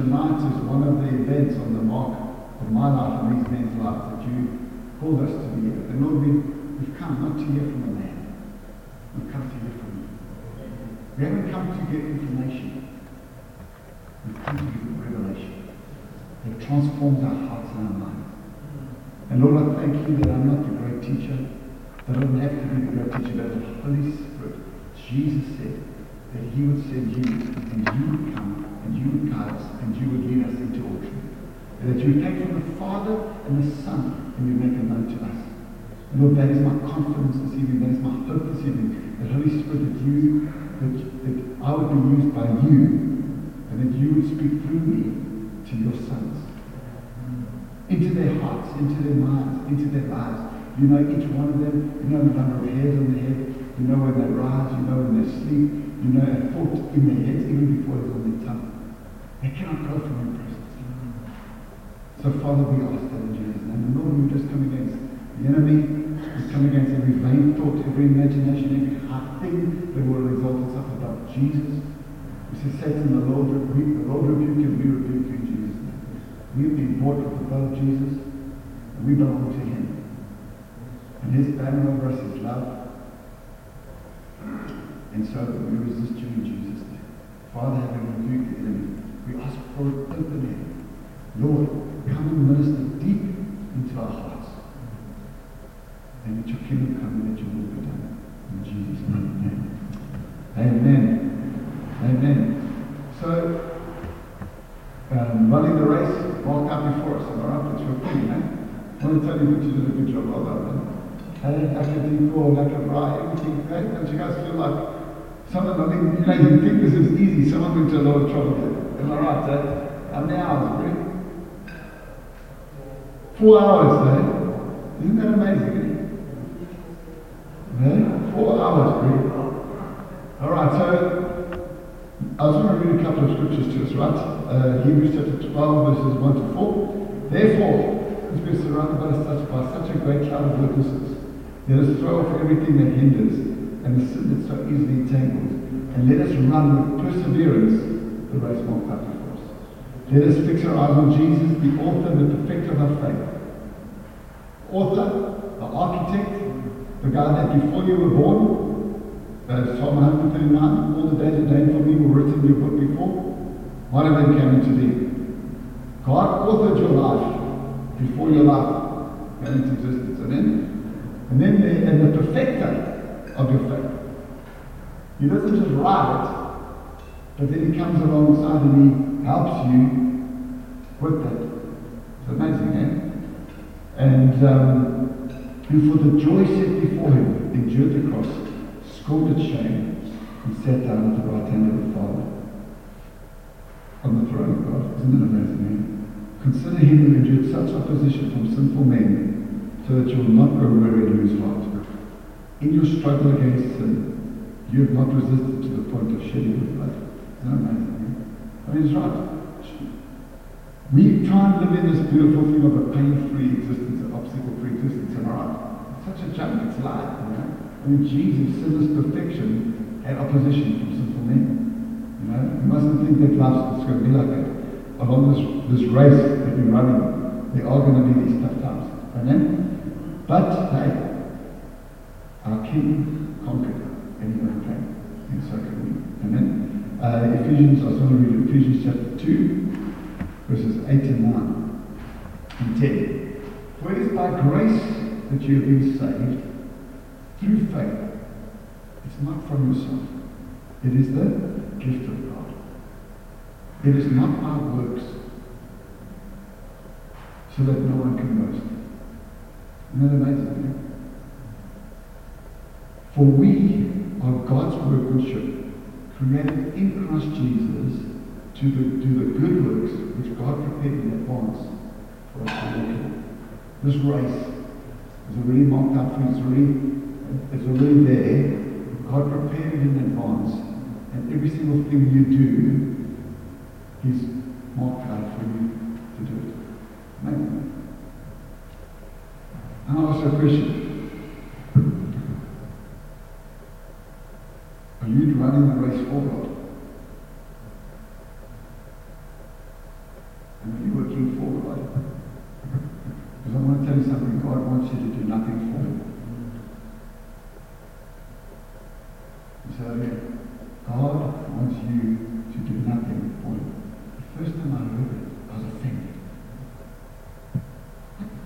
tonight is one of the events on the mark of my life and these men's lives that you called us to be here. And Lord, we've come not to hear from a man. We've come to hear from you. We haven't come to get information. We've come to get revelation that transforms our hearts and our minds. And Lord, I thank you that I'm not the great teacher, that I don't have to be the great teacher, but the Holy Spirit. Jesus said that he would send you, and you would come, and you would guide us, and you would lead us into all truth. And that you would take from the Father and the Son, and you would make them known to us. And Lord, that is my confidence this evening, that is my hope this evening, that Holy Spirit, that I would be used by you, and that you would speak through me to your sons. Into their hearts, into their minds, into their lives. You know each one of them, you know the number of hairs on their head, you know when they rise, you know when they sleep, you know a thought in their heads even before it's on their tongue. They cannot go from your presence. So Father, we ask that in Jesus' name. And Lord, we just come against the enemy, we come against every vain thought, every imagination, every hard thing that will exalt itself above Jesus. We say, Satan, the Lord rebuke you, we rebuke you in Jesus' name. We've been bought with the blood of Jesus, and we belong to him. And his banner over us is love. And so we resist you in Jesus' name. Father, having rebuked the enemy, we ask for an open heaven. Lord, come and minister deep into our hearts. And let your kingdom come and let your will be done. In Jesus' name. Amen. So, running the race, walked out before us. All right, that's your opinion, eh? I want to tell you that you did a good job. Well done, eh? I can think, oh, like a bride, everything, right? Don't you guys feel like someone, I didn't think this is easy, someone went to a lot of trouble there. Am I right, eh? How many hours, Brett? 4 hours, eh? Isn't that amazing, eh? Yeah? 4 hours, Brett. Alright, so I was going to read a couple of scriptures to us, right? Hebrews chapter 12, verses 1 to 4. Therefore, since we are surrounded by such a great cloud of witnesses, let us throw off everything that hinders and the sin that so easily entangles, and let us run with perseverance the race marked out before us. Let us fix our eyes on Jesus, the author and the perfecter of our faith. Author, the architect, the guy that before you were born, Psalm 139, all the days ordained for me were written in your book before. One of them came into being. God authored your life before your life came into existence. And the perfecter of your faith. He doesn't just write it, but then he comes alongside and he helps you with that. It's amazing, eh? And who for the joy set before him endured the cross, scorned its shame, and sat down at the right hand of the Father on the throne of God. Isn't that amazing, eh? Consider him who endured such opposition from sinful men, so that you will not grow weary and lose heart. In your struggle against sin, you have not resisted to the point of shedding your blood. Isn't that amazing? I mean, it's right. We try and live in this beautiful thing of a pain-free existence, an obstacle-free existence, am I right? It's such a junk, it's life, you know? I mean, Jesus, sinless perfection, had opposition from sinful men. You know, you mustn't think that life's going to be like that. Along this race that we're running, there are going to be these tough times. Amen? But, hey, our King conquered anyone came, and so can we. Amen? Ephesians, I was going to read Ephesians chapter 2, verses 8 and 9 and 10. For it is by grace that you have been saved through faith. It's not from yourself. It is the gift of God. It is not our works, so that no one can boast. Isn't that amazing? For we are God's workmanship, created in Christ Jesus to do the good works which God prepared in advance for us to walk in. This race is already marked out for us, it's already there. God prepared it in advance, and every single thing you do is marked out for you to do it. Amazing. And I ask a question. Are you running the race for God? all over. Because I want to tell you something, God wants you to do nothing for Him. So God wants you to do nothing for Him. The first time I heard it, I was offended.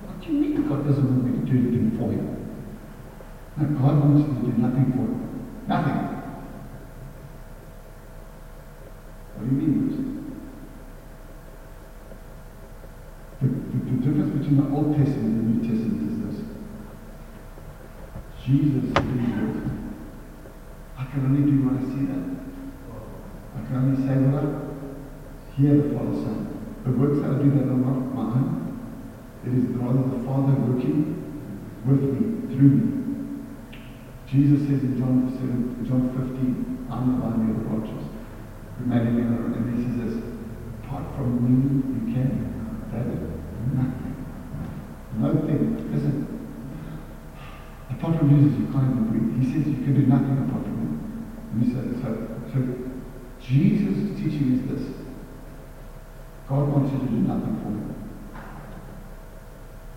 What do you mean God doesn't want me to do anything for Him? No, God wants you to do nothing for Him. Nothing. What do you mean? The difference between the Old Testament and the New Testament is this. Jesus said, I can only do what I see that. I can only say what I hear the Father say. The works that I do that are not mine. It is rather the Father working with me, through me. Jesus says in John 15, I'm the vine, you are the branches. Remaining in the and he says this, apart from me, you can do nothing. Nothing. Listen, apart from Jesus, you can't even breathe. He says you can do nothing apart from Him. And he says, so Jesus' teaching is this. God wants you to do nothing for Him.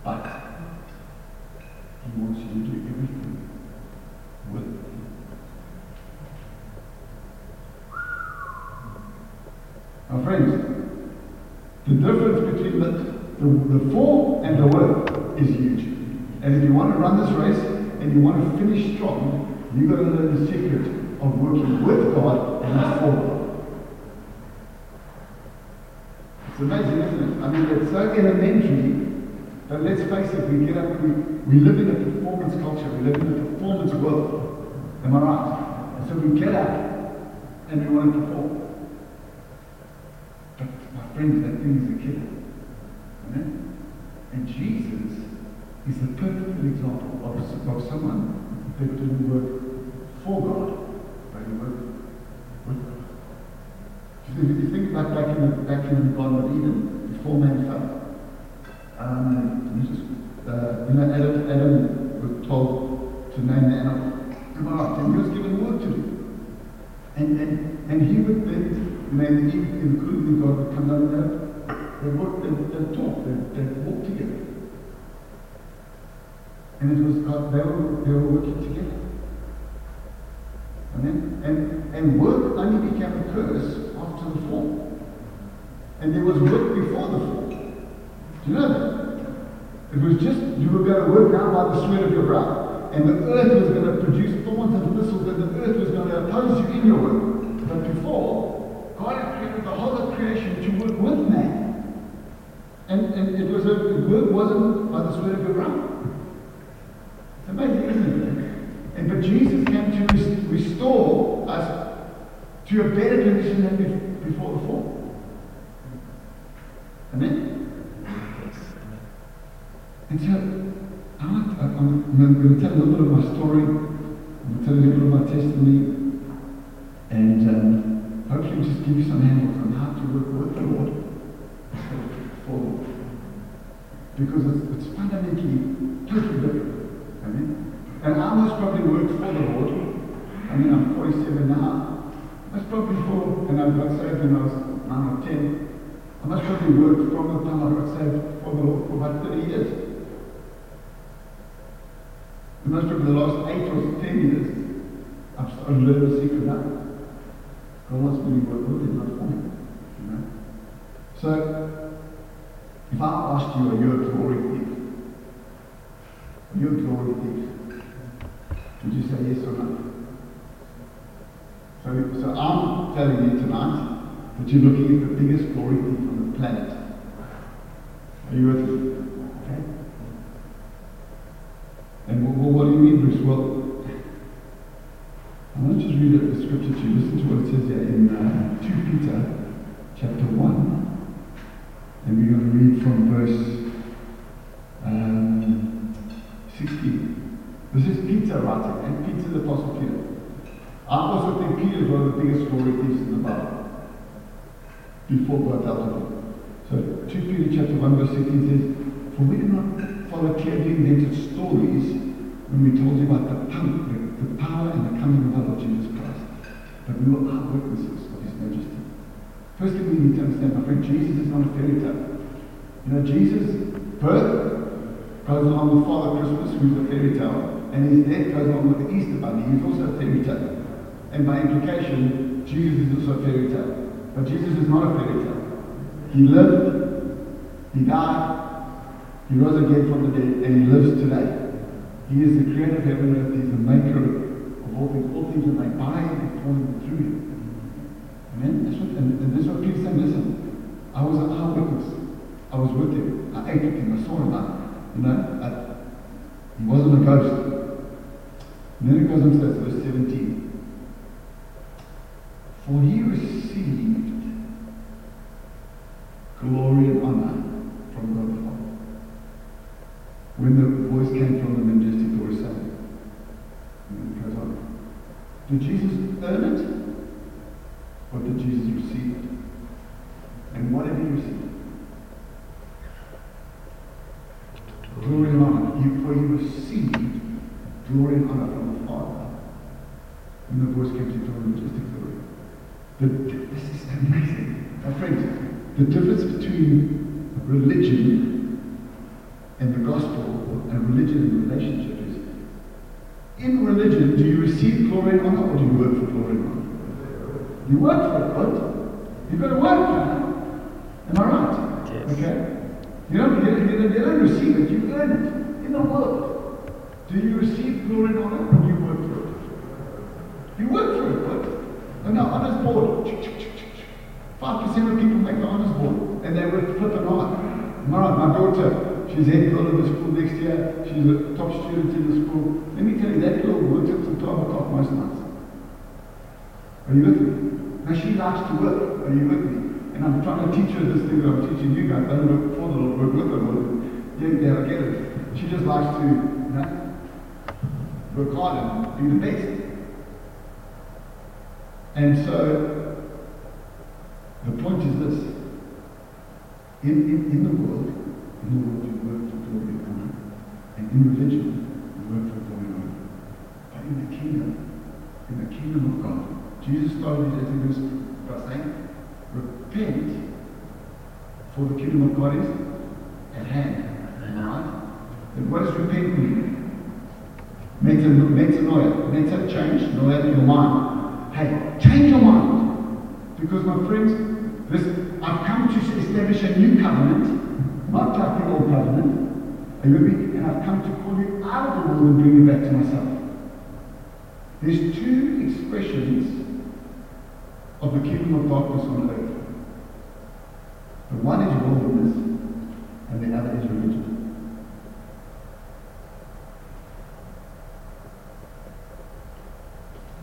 But He wants you to do everything. With it. Now friends, the difference between the form and the work is huge. And if you want to run this race and you want to finish strong, you've got to learn the secret of working with God and not for God. It's amazing, isn't it? I mean, it's so elementary. But let's face it, we get up, we live in a performance culture, we live in a performance world. Am I right? And so we get up and we want to perform. But my friends, that thing is a killer. Amen? And Jesus is the perfect example of someone that didn't work for God, but he worked with God. If you think about back in the Garden of Eden, before man fell, Adam was told to name the animal. And he was given work to do. And he would then, including God, would come down there. They worked, they talked, they walked together. And it was God, they were working together. Amen? And work only became a curse after the fall. And there was work before the fall. You know that? It was just, you were going to work out by the sweat of your brow. And the earth was going to produce thorns and thistles, and the earth was going to oppose you in your work. But before, God had created the whole of creation to work with man. And it was work wasn't by the sweat of your brow. It's amazing, isn't it? But Jesus came to restore us to a better condition than before the fall. Amen? And so, I'm going to tell a little bit of my story, I'm going to tell you a little bit of my testimony, and hopefully just give you some handles on how to work with the Lord for the Lord. Because it's fundamentally totally different. Amen? And I most probably worked for the Lord. I mean, I'm 47 now. I was probably and I got saved when I was 9 or 10. I must probably worked from the time I got saved for the Lord for about 30 years. And most probably the last 8 or 10 years, I've learned the secret now. God wants me to work with Him, not for Him. You know? So, if I asked you, are you a glory thief? Are you a glory thief? Would you say yes or no? So I'm telling you tonight that you're looking at the biggest glory thief on the planet. Are you with me? And well, what do you mean, Bruce? Well, I want to just read the scripture to you. Listen to what it says here in 2 Peter chapter 1. And we're going to read from verse 16. This is Peter writing, and Peter the Apostle Peter. I also think Peter is one of the biggest glory thieves in the Bible. Before God dealt with him. So 2 Peter chapter 1 verse 16 says, for we do not follow cleverly invented stories when we told you about the power and the coming of our Lord Jesus Christ. But we were eyewitnesses of His majesty. Firstly, we need to understand, my friend, Jesus is not a fairy tale. You know, Jesus' birth goes along with Father Christmas, who's a fairy tale, and his death goes along with the Easter Bunny, who's also a fairy tale. And by implication, Jesus is also a fairy tale. But Jesus is not a fairy tale. He lived, he died, he rose again from the dead, and he lives today. He is the creator of heaven and earth. He is the maker of all things. All things are made by him and for him through him. Amen? And that's what Peter's saying. Listen, I was an eyewitness. I was with him. I ate with him. I saw him. He wasn't a ghost. And then it goes on to verse 17. For he received glory and honor from God the Father. When the voice came from the majestic glory saying, and it goes on. Did Jesus earn it? Or did Jesus receive it? And what did he receive? Glory and honor. For he received glory and honor from the Father. When the voice came from the majestic glory. This is amazing. My friends, the difference between religion and the gospel and religion and relationship is, in religion, do you receive glory and honor, or do you work for glory and honor? You work for it, right? You've got to work for it. Am I right? Yes. Okay. You don't receive it, you earn it. In the world, do you receive glory and honor, or do you work for it? You work for it, right? On the honors board, 5% of people make the honors board, and they would flip an honor. Am I right? My daughter, she's head girl in the school next year. She's a top student in the school. Let me tell you, that girl works up to 12 o'clock most nights. Are you with me? Now she likes to work. Are you with me? And I'm trying to teach her this thing that I'm teaching you guys. Don't work for the Lord, work with the Lord. Yeah, I get it. She just likes to, work hard and be the best. And so, the point is this. In the world, you work for glory and honor. And in religion, you work for glory and honor. But in the kingdom of God, Jesus started his message by saying, repent, for the kingdom of God is at hand. Right? And what does repent mean? Metanoia. Meta, change, noia, your mind. Hey, change your mind. Because my friends, listen, I've come to establish a new covenant. Not like the old covenant, and I've come to call you out of the world and bring you back to myself. There's two expressions of the kingdom of darkness on earth. The one is worldliness, and the other is religion.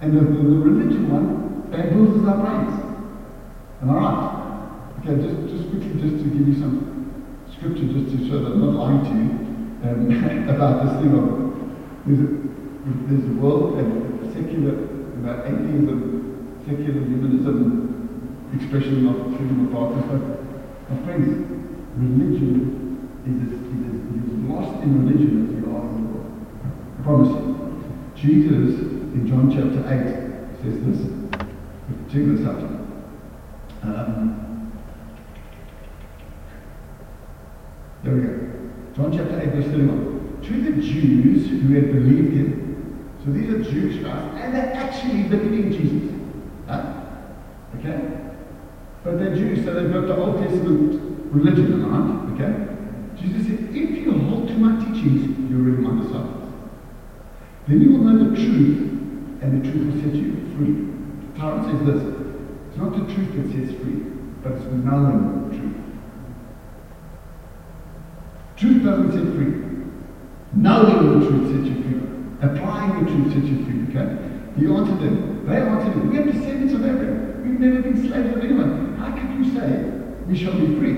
And the religion one bamboozles our brains. Am I right? Okay, just quickly, just to give you some scripture, just to show that I'm not lying to you about this thing of there's a world and secular, about atheism, secular humanism, expression of freedom of darkness. But my friends, religion is as lost in religion as we are in the world. I promise you. Jesus in John chapter 8 says this. Check this out. There we go. John chapter 8, verse 31. To the Jews who had believed him. So these are Jewish guys, and they're actually believing Jesus. Huh? Okay? But they're Jews, so they've got the Old Testament religion, right? Okay? Jesus said, if you hold to my teachings, you're already my disciples. Then you will know the truth, and the truth will set you free. The Torah says this. It's not the truth that sets free, but it's knowing the truth. Truth doesn't set free. Knowing the truth sets you free. Applying the truth sets you free. Okay? He answered them. They answered him. We are descendants of Abraham. We've never been slaves of anyone. How can you say we shall be free?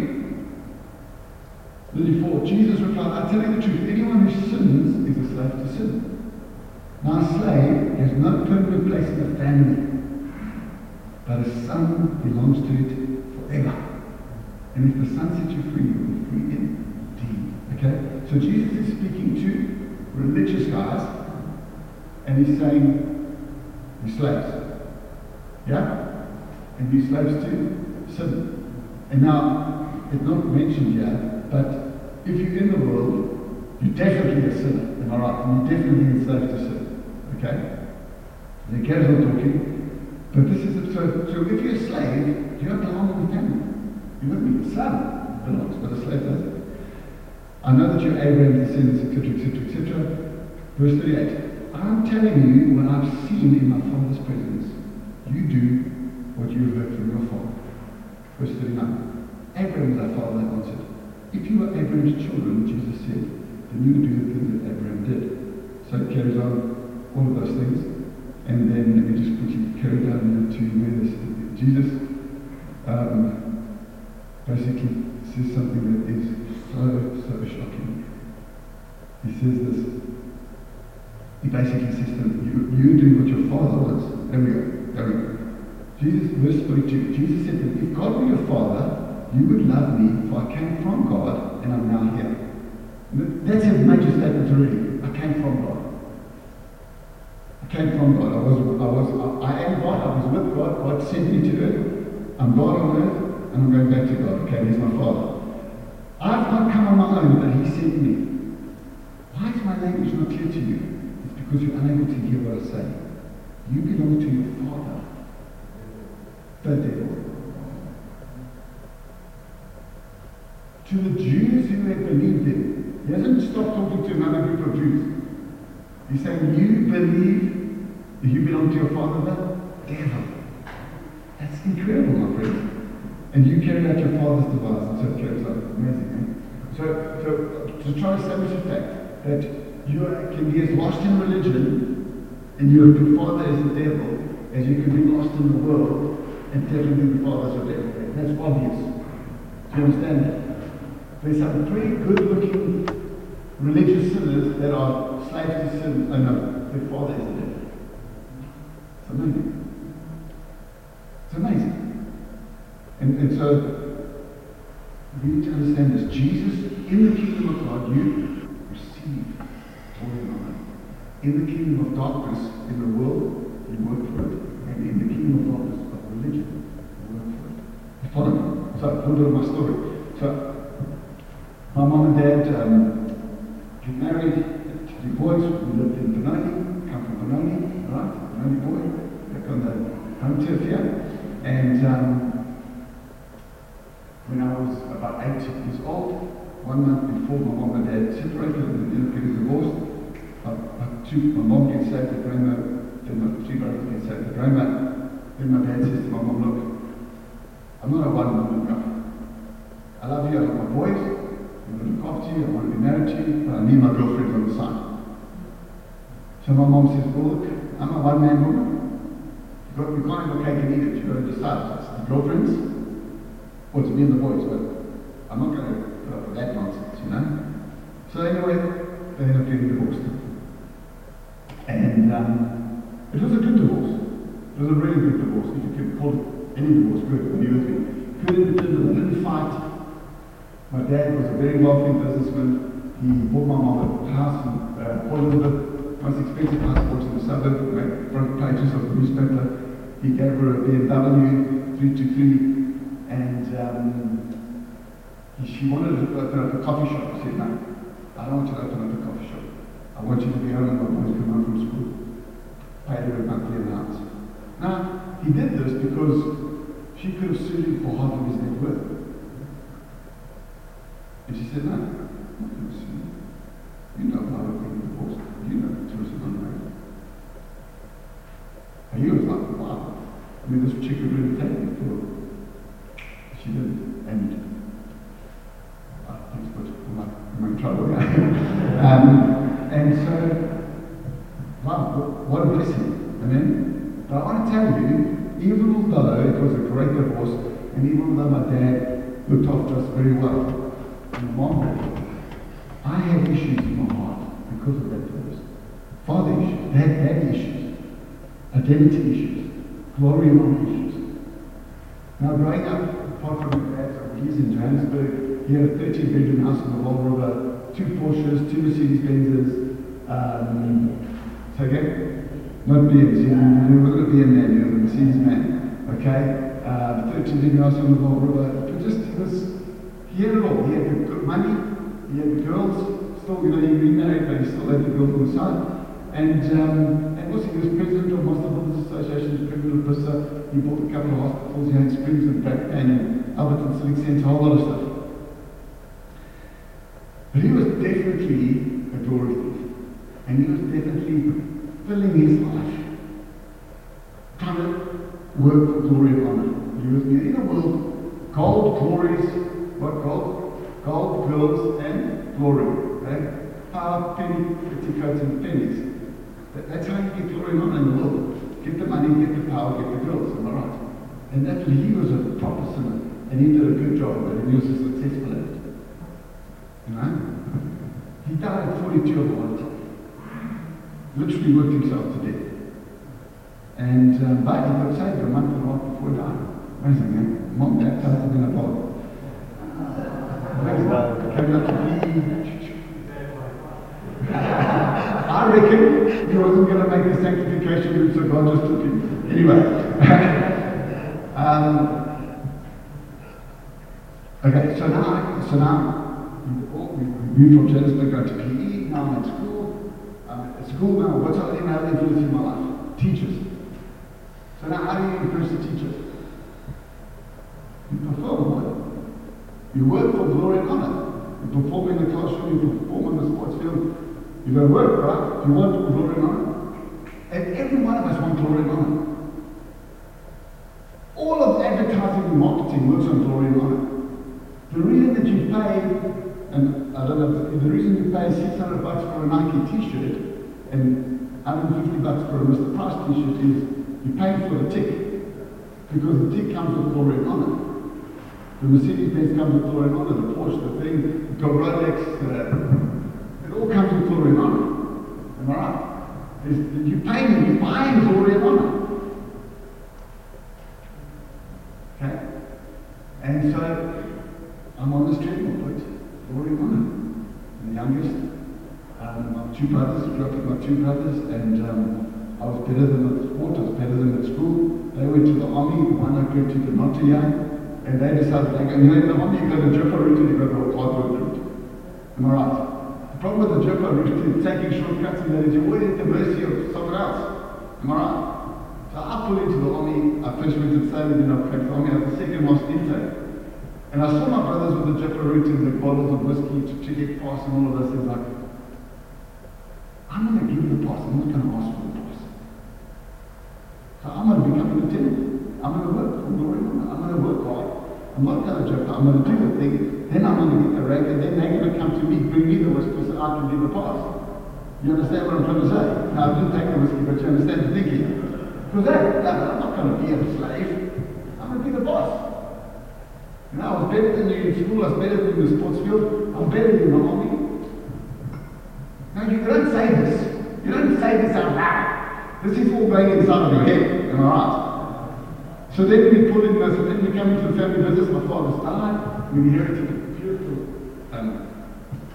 34. Jesus replied, I tell you the truth. Anyone who sins is a slave to sin. Now a slave has no permanent place in the family, but a son belongs to it forever. And if the son sets you free, you will be free in. Okay? So Jesus is speaking to religious guys, and he's saying, you're slaves. Yeah? And you're slaves to sin. And now, it's not mentioned here, But if you're in the world, you're definitely a sinner. Am I right? And you're definitely enslaved to sin. Okay? And it goes on talking. But this is absurd. So if you're a slave, you don't belong in the family. You wouldn't be a son belongs, but a slave doesn't. I know that you're Abraham's descendants, etc., etc., etc. Verse 38. I'm telling you what I've seen in my Father's presence. You do what you heard from your father. Verse 39. Abraham, thy father, answered, if you were Abraham's children, Jesus said, then you would do the thing that Abraham did. So it carries on all of those things. And then let me just quickly carry down to where this Jesus basically says something that is so shocking. He says this. He basically says to them, you do what your father wants. There we go. Jesus, verse 42, Jesus said to them, if God were your father, you would love me, for I came from God, and I'm now here. That's a major statement already. I came from God. I am God, I was with God, God sent me to earth. I'm God on earth, and I'm going back to God. Okay, he's my father. I've not come on my own, but he sent me. Why is my language not clear to you? It's because you're unable to hear what I say. You belong to your father. Devil. To the Jews who had believed him, he hasn't stopped talking to another group of Jews. He's saying, you believe that you belong to your father, the devil. That's incredible, my friend. And you carry out your father's device, and so it carries on. Amazing, eh? So to try to establish the fact that you can be as lost in religion and your father is the devil as you can be lost in the world. And definitely the fathers of everything. That's obvious. Do you understand that? There's some pretty good-looking religious sinners that are slaves to sin. Oh no, their father is the devil. It's amazing. It's amazing. And so we need to understand this. Jesus, in the kingdom of God, you receive glory and honor. In the kingdom of darkness, in the world, you work for it. And in the kingdom of darkness, religion. You follow me? So, a little bit of my story. So, my mom and dad get married to the boys. We lived in Benoni, come from Benoni, right? Benoni boy, back on the home turf here. And when I was about 8 years old, 1 month before my mom and dad separated and they were divorced, my mom gets saved at grandma, then my two brothers get saved at grandma. Then my dad says to my mom, look, I'm not a one-woman guy. I love you, I love my boys, I'm going to look after you, I want to be married to you, but I need my girlfriend on the side. So my mom says, well, look, I'm a one-man woman. You can't have a cake and eat it, you've got to decide. It's the girlfriends, or it's me and the boys, but I'm not going to put up with that nonsense, you know? So anyway, they end up getting divorced. And it was a good divorce. It was a really good divorce, if you can call it any divorce good, when you were good. They didn't fight. My dad was a very wealthy businessman. He bought my mom a house in Vaal River, most expensive house in the suburb, made front pages of the newspaper. He gave her a BMW 323, and she wanted to open up a coffee shop. I said, no, I don't want you to open up a coffee shop. I want you to be home and my boys come home from school. Paid her a monthly allowance. Now, he did this because she could have sued him for half of his net worth. And she said, no, I'm not going to sue you. You know I would be divorced. You know Victoria's unmarried. And he was like, wow. I mean, this chick would really take me for. She did. And I think it's I'm in trouble. And so, wow, what a blessing. Amen. But I want to tell you, even although it was a great divorce, and even though my dad looked after us very well, and my mom, I had issues in my heart because of that divorce. Father issues, dad issues, identity issues, glory and honor issues. Now growing up, apart from my dad's overseas in Johannesburg, he had a 13-bedroom house on the Vaal River, 2 Porsches, 2 Mercedes-Benzes, not BMs, you know, you were going to be a man, you were a Mercedes man, okay? 13 years on the Vaal River, but just, he had it all. He had a good money, he had girls, still, you know, he remarried, but he still had the girl from the south. And also he was president of Master Builders Association, president of BISA. He built a couple of hospitals here in Springs and Black and Alberton Civic Centre, a whole lot of stuff. But he was definitely adoring it. And he was definitely filling his life, trying to work for glory and honor. He was in a world, gold glories, what gold? Gold, girls, and glory. Okay? Power, penny, petticoats, and pennies. That's how you get glory and honor in the world. Get the money, get the power, get the girls. Am I right? And that he was a proper sinner, and he did a good job of it, and he was successful at it. You know? He died at 42 of heart attack. Literally worked himself to death. And but he got saved a month and a half before he died. Amazing, man. Mom baptized him in a bottle. Came up to be. I reckon he wasn't going to make the sanctification, so God just took him. Anyway. Okay, so now we moved from Johannesburg, go to PE. Now I'm at school. Now, what's our influence in my life? Teachers. So now, how do you impress the teachers? You perform well. You work for glory and honor. You perform in the classroom, you perform on the sports field. You're going to work, right? You want glory and honor. And every one of us wants glory and honor. All of advertising and marketing works on glory and honor. The reason that you pay, and I don't know, the reason you pay $600 for a Nike t-shirt and $150 for a Mr. Price t-shirt is you pay for the tick, because the tick comes with glory and honor. The Mercedes-Benz comes with glory and honor, the Porsche, the thing, the Rolex, it all comes with glory and honor. Am I right? You're buying glory and honor. Okay? And so I'm on this treadmill, but glory and honor. I'm the youngest. I grew up with my two brothers, and I was better than at sport, I was better than at school. They went to the army, one I grew to the Metanoia, and they decided, in the army you go to the Joppa route and you go to the hard work route. Am I right? The problem with the Joppa route is taking shortcuts, and that is you're always at the mercy of someone else. Am I right? So I pulled into the army, I first went to the Sailor, then I came to the army, I was the second most intake. And I saw my brothers with the Joppa route and the bottles of whiskey to get past and all of this, and like, I'm going to give the pass, I'm not going to ask for the pass. So I'm going to become a lieutenant. I'm going to work for glory and honor. I'm going to work hard. I'm not going to joke. I'm going to do the thing. Then I'm going to get the rank, and then they're going to come to me, bring me the whiskey so I can give the pass. You understand what I'm trying to say? Now, I didn't take the whiskey, but you understand the thinking. Because I'm not going to be a slave. I'm going to be the boss. You know, I was better than you in school. I was better than you in the sports field. I'm better than you in the army. No, you don't say this. You don't say this out loud. This is all going inside of your head. Am I right? So then we pull in this, and then we come into the family business. My father's died. We inherited beautiful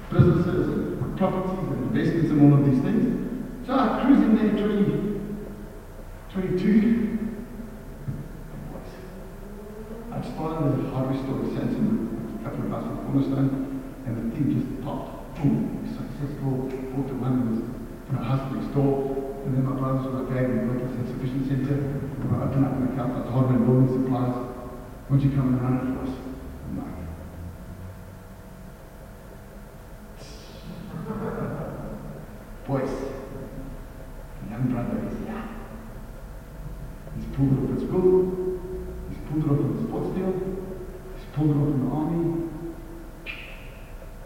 businesses and properties and investments and all of these things. So I cruise in there 22. I started at a hardware store in Sandton, a couple of us from Cornerstone, and the thing just popped. Boom. Successful, bought the one was from a house next door, and then my brothers were like, we worked at the exhibition centre, and I opened up an account at the hardware and building supplies. Won't you come and run it for us? No. Boys, the young brother is young. He's pulled it off at school, he's pulled it off in the sports field, he's pulled it off in the army.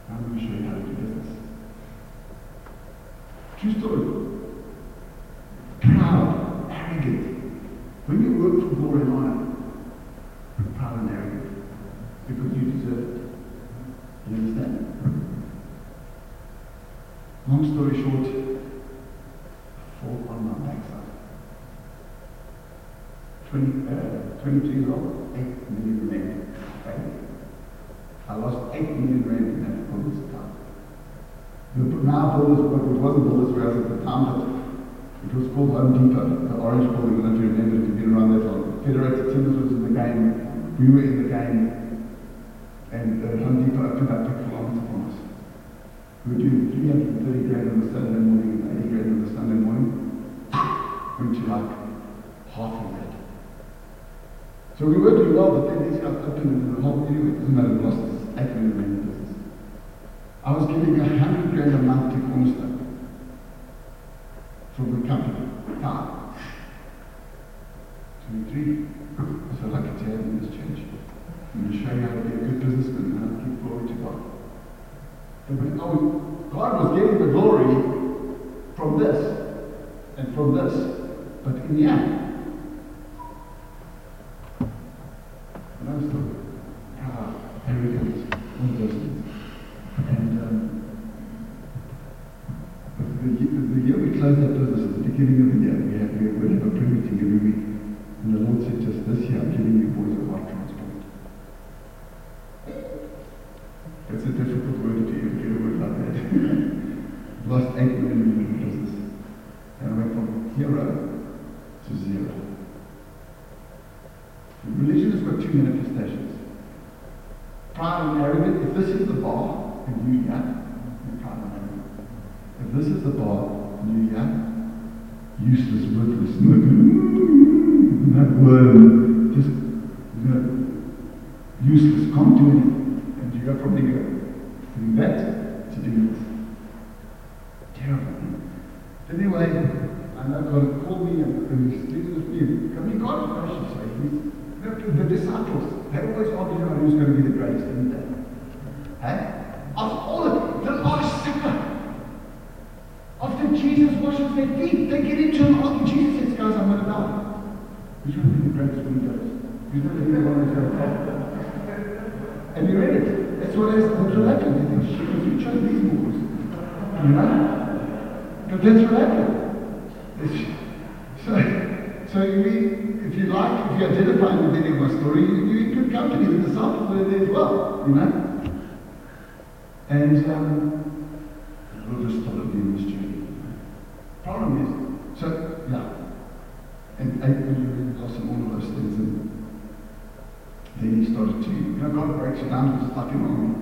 I'm going to show you how to do business. True story. Proud, arrogant. When you work for glory and honor, you're proud and arrogant. Because you deserve it. You understand? Long story short, I fall on my backside. 22 years old, 8 million rand. I lost 8 million rand in that performance account. Now it wasn't Builders Warehouse at the time, but it was called Home Depot, the orange building. I don't remember if you've been around that long. Federated Timbers was in the game, we were in the game, and Home Depot opened up a kilometre 8 grand on a Sunday morning and 80 grand on a Sunday morning, wouldn't you like half of that? So we were doing well, but then these guys opened into the hole anyway. It doesn't matter, we lost this 8 million rand business. I was giving 100 grand a month to Cornerstone from the company. 5, 23. So lucky to have in this church. I'm going to show you how to be a good businessman and how to give glory to God. But when God was getting the glory from this and from this, but in the end, and I was still proud, arrogant, all those things. And the year we closed that business, at the beginning of the year, we would have a prayer meeting every week. And the Lord said, just this year, I'm giving you boys a heart transplant. It's a difficult word to even get a word like that. Lost 8 million in the business. And I went from hero to zero. Religion has got two manifestations. Pride and arrogance. If this is the bar, and you yeah, and pride and arrogance. If this is the bar, and you yeah, useless, worthless, no good, that worm, just useless, can't do anything. And you go from ego, doing that to doing this. Terrible. Anyway, I know God called me and he's dealing with me. I mean, God is precious, so he's. The disciples, they always argue about who's going to be the greatest, didn't they? Of all of the Last Supper, after Jesus washes their feet, they get into an argument. Jesus says, guys, I'm going to die. Who's going to be the greatest when he goes? Who's going to be the one who's going to die? And you read it. That's what it is. That's what happened. You think, shit, you chose these moves. You know? But that's what happened. So if you like, if you identify with any of my story, you're in good company. The disciples were there as well, you know. And the Lord has started me on this journey. Problem is, so yeah, and 8 million lost in all of those things, and then he started to, you know, God breaks you down just like an army.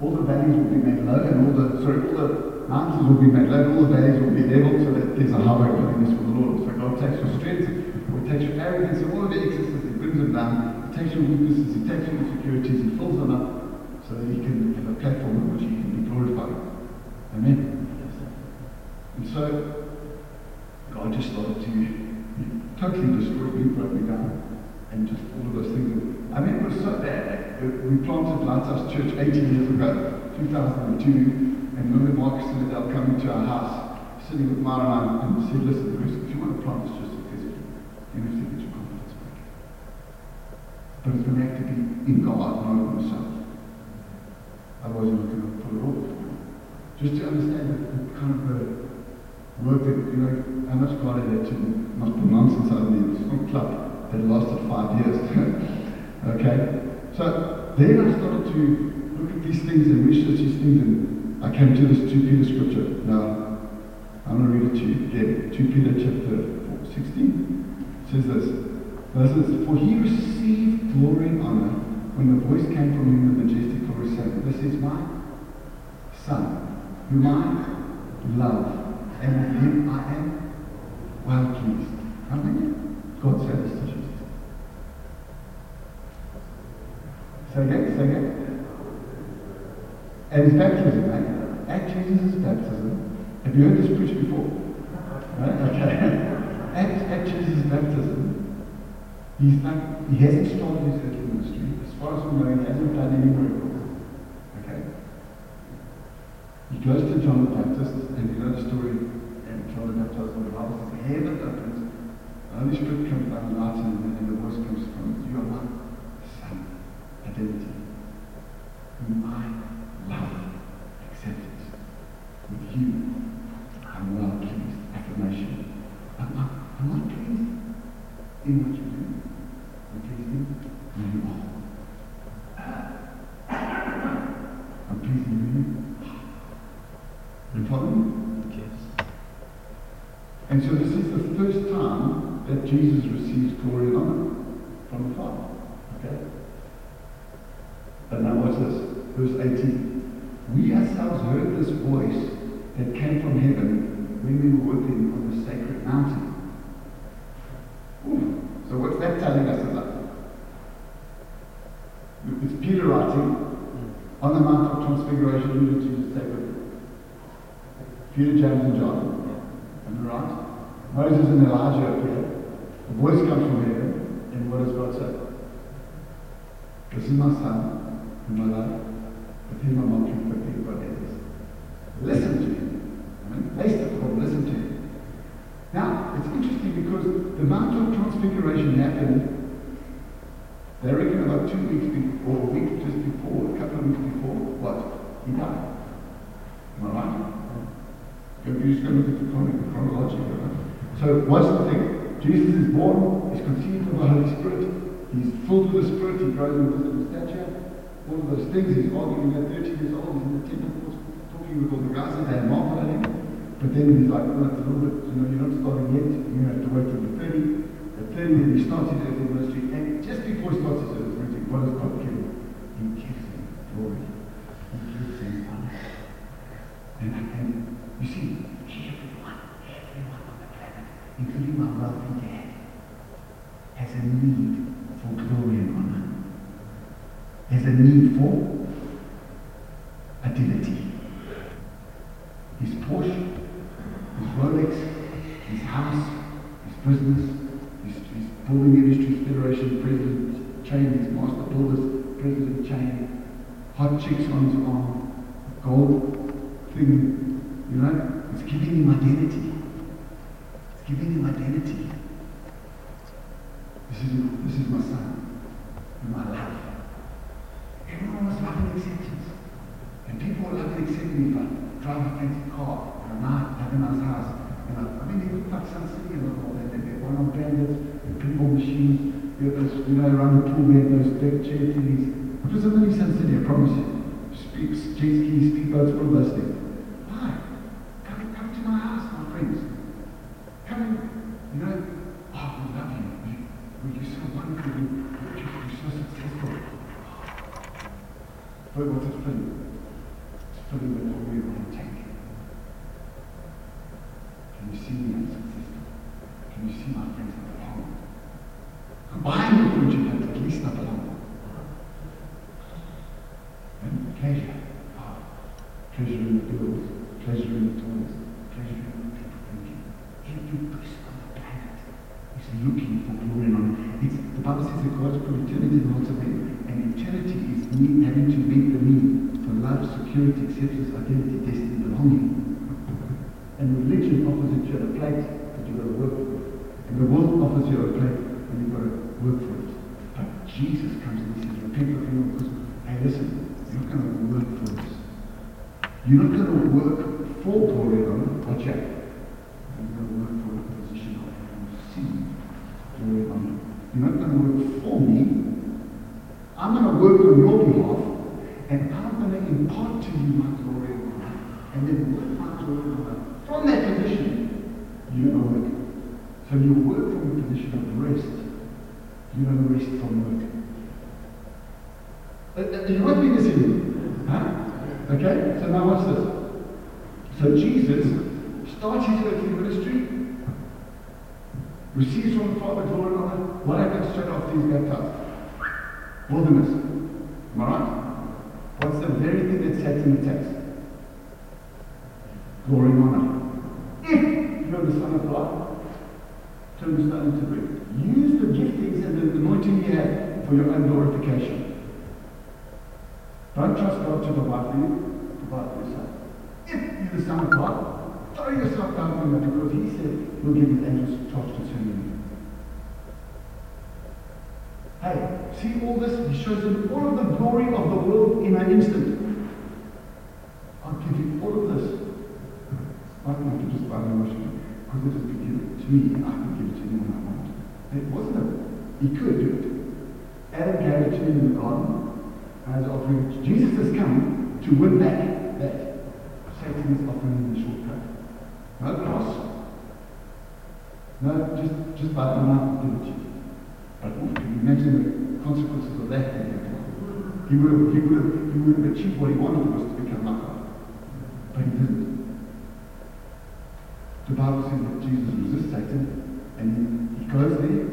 All the values will be made low, and all the mountains will be made level, all the valleys will be leveled, so that there's a highway going this for the Lord. So God takes your strength, or He takes your arrogance, and all of the excesses, He brings them down, He takes your weaknesses, He takes your insecurities, He fills them up, so that He can have a platform in which He can be glorified. Amen? And so, God just started to totally destroy me, broke me down, and just all of those things. I mean, it was so bad. We planted Lantas Church 18 years ago, 2002, and Mr. Price said they were coming to our house, sitting with Mara and said, listen, Chris, if you want to plant this just in physical, you have to get your confidence back. But it's going to have to be in God, not in myself. Otherwise you're not going to pull it off. Just to understand the kind of work that, you know, how much God had to not put nonsense out of the school club that lasted 5 years. Okay? So then I started to look at these things and research these things, and I came to this 2 Peter scripture. Now, I'm going to read it to you again. 2 Peter chapter 4:16 says this. For he received glory and honor when the voice came from him, the majestic glory, saying, this is my son, whom I love, and with him I am well pleased. Amen. God said this to Jesus. Say again. At his baptism, right? At Jesus' baptism. Have you heard this preached before? Right? Okay. At Jesus' baptism, he hasn't started his earthly ministry. As far as we know, he hasn't done any miracles. Okay? He goes to John the Baptist, and you know the story, and John the Baptist in the Bible says, heaven opens, the Holy Spirit comes down the light, and the voice comes from, you are my son, identity, whom I love, acceptance, with you, I'm well pleased. Affirmation. I'm not pleased in what you do. I'm pleased in who you are. I'm pleased in you. You follow me? Yes. And so this is the first time that Jesus receives glory and honor from the Father. Okay? But now watch this. Verse 18. We ourselves heard this voice that came from heaven when we were with him on the sacred mountain. Ooh, so what's that telling us about? It's Peter writing on the Mount of Transfiguration, alluding to the sacred Peter, James, and John. Am I right? Moses and Elijah appear. The voice comes from heaven, and what does God say? This is my son, and my love. With him I'm not conflicted, God is. Listen to him. I mean, they still call listen to him. Now, it's interesting because the Mount of Transfiguration happened, they reckon, about 2 weeks before, or a week just before, a couple of weeks before, what? He died. Am I right? You're just going to look at the chronological, right? So what's the thing? Jesus is born, he's conceived of the Holy Spirit, he's full of the Spirit, he grows in wisdom and stature, all of those things. He's arguing at 30 years old, he's in the temple course, talking with all the guys and they marvel at him. But then he's like, well, it's a little bit, you know, you're not starting yet, you have to wait till the 30. At 30, then he starts his earthly ministry, and just before he starts his earthly ministry, what does God give him? He gives him glory. He gives him honor. And you see, everyone on the planet, including my wealthy dad, has a need for glory and honor. Has a need for identity. His Porsche, his Rolex, his house, his business, his building industry federation president chain, his master builders president chain, hot chicks on his arm, gold thing. You know, it's giving him identity. It's giving him identity. This is my son. And my love. Everyone was loving acceptance. And people were loving accepting me if I drive a fancy car, and I have a nice house. And I mean, they look like Sun City and all that. They run on bandits, and pinball machines. They those, you know, around the pool, they have those big chair TVs. It was a mini Sun City, I promise you. Jet skis, speedboats, all those things. He would have achieved what he wanted, was to become like God. But he didn't. Bible says that Jesus resists Satan, and he goes there,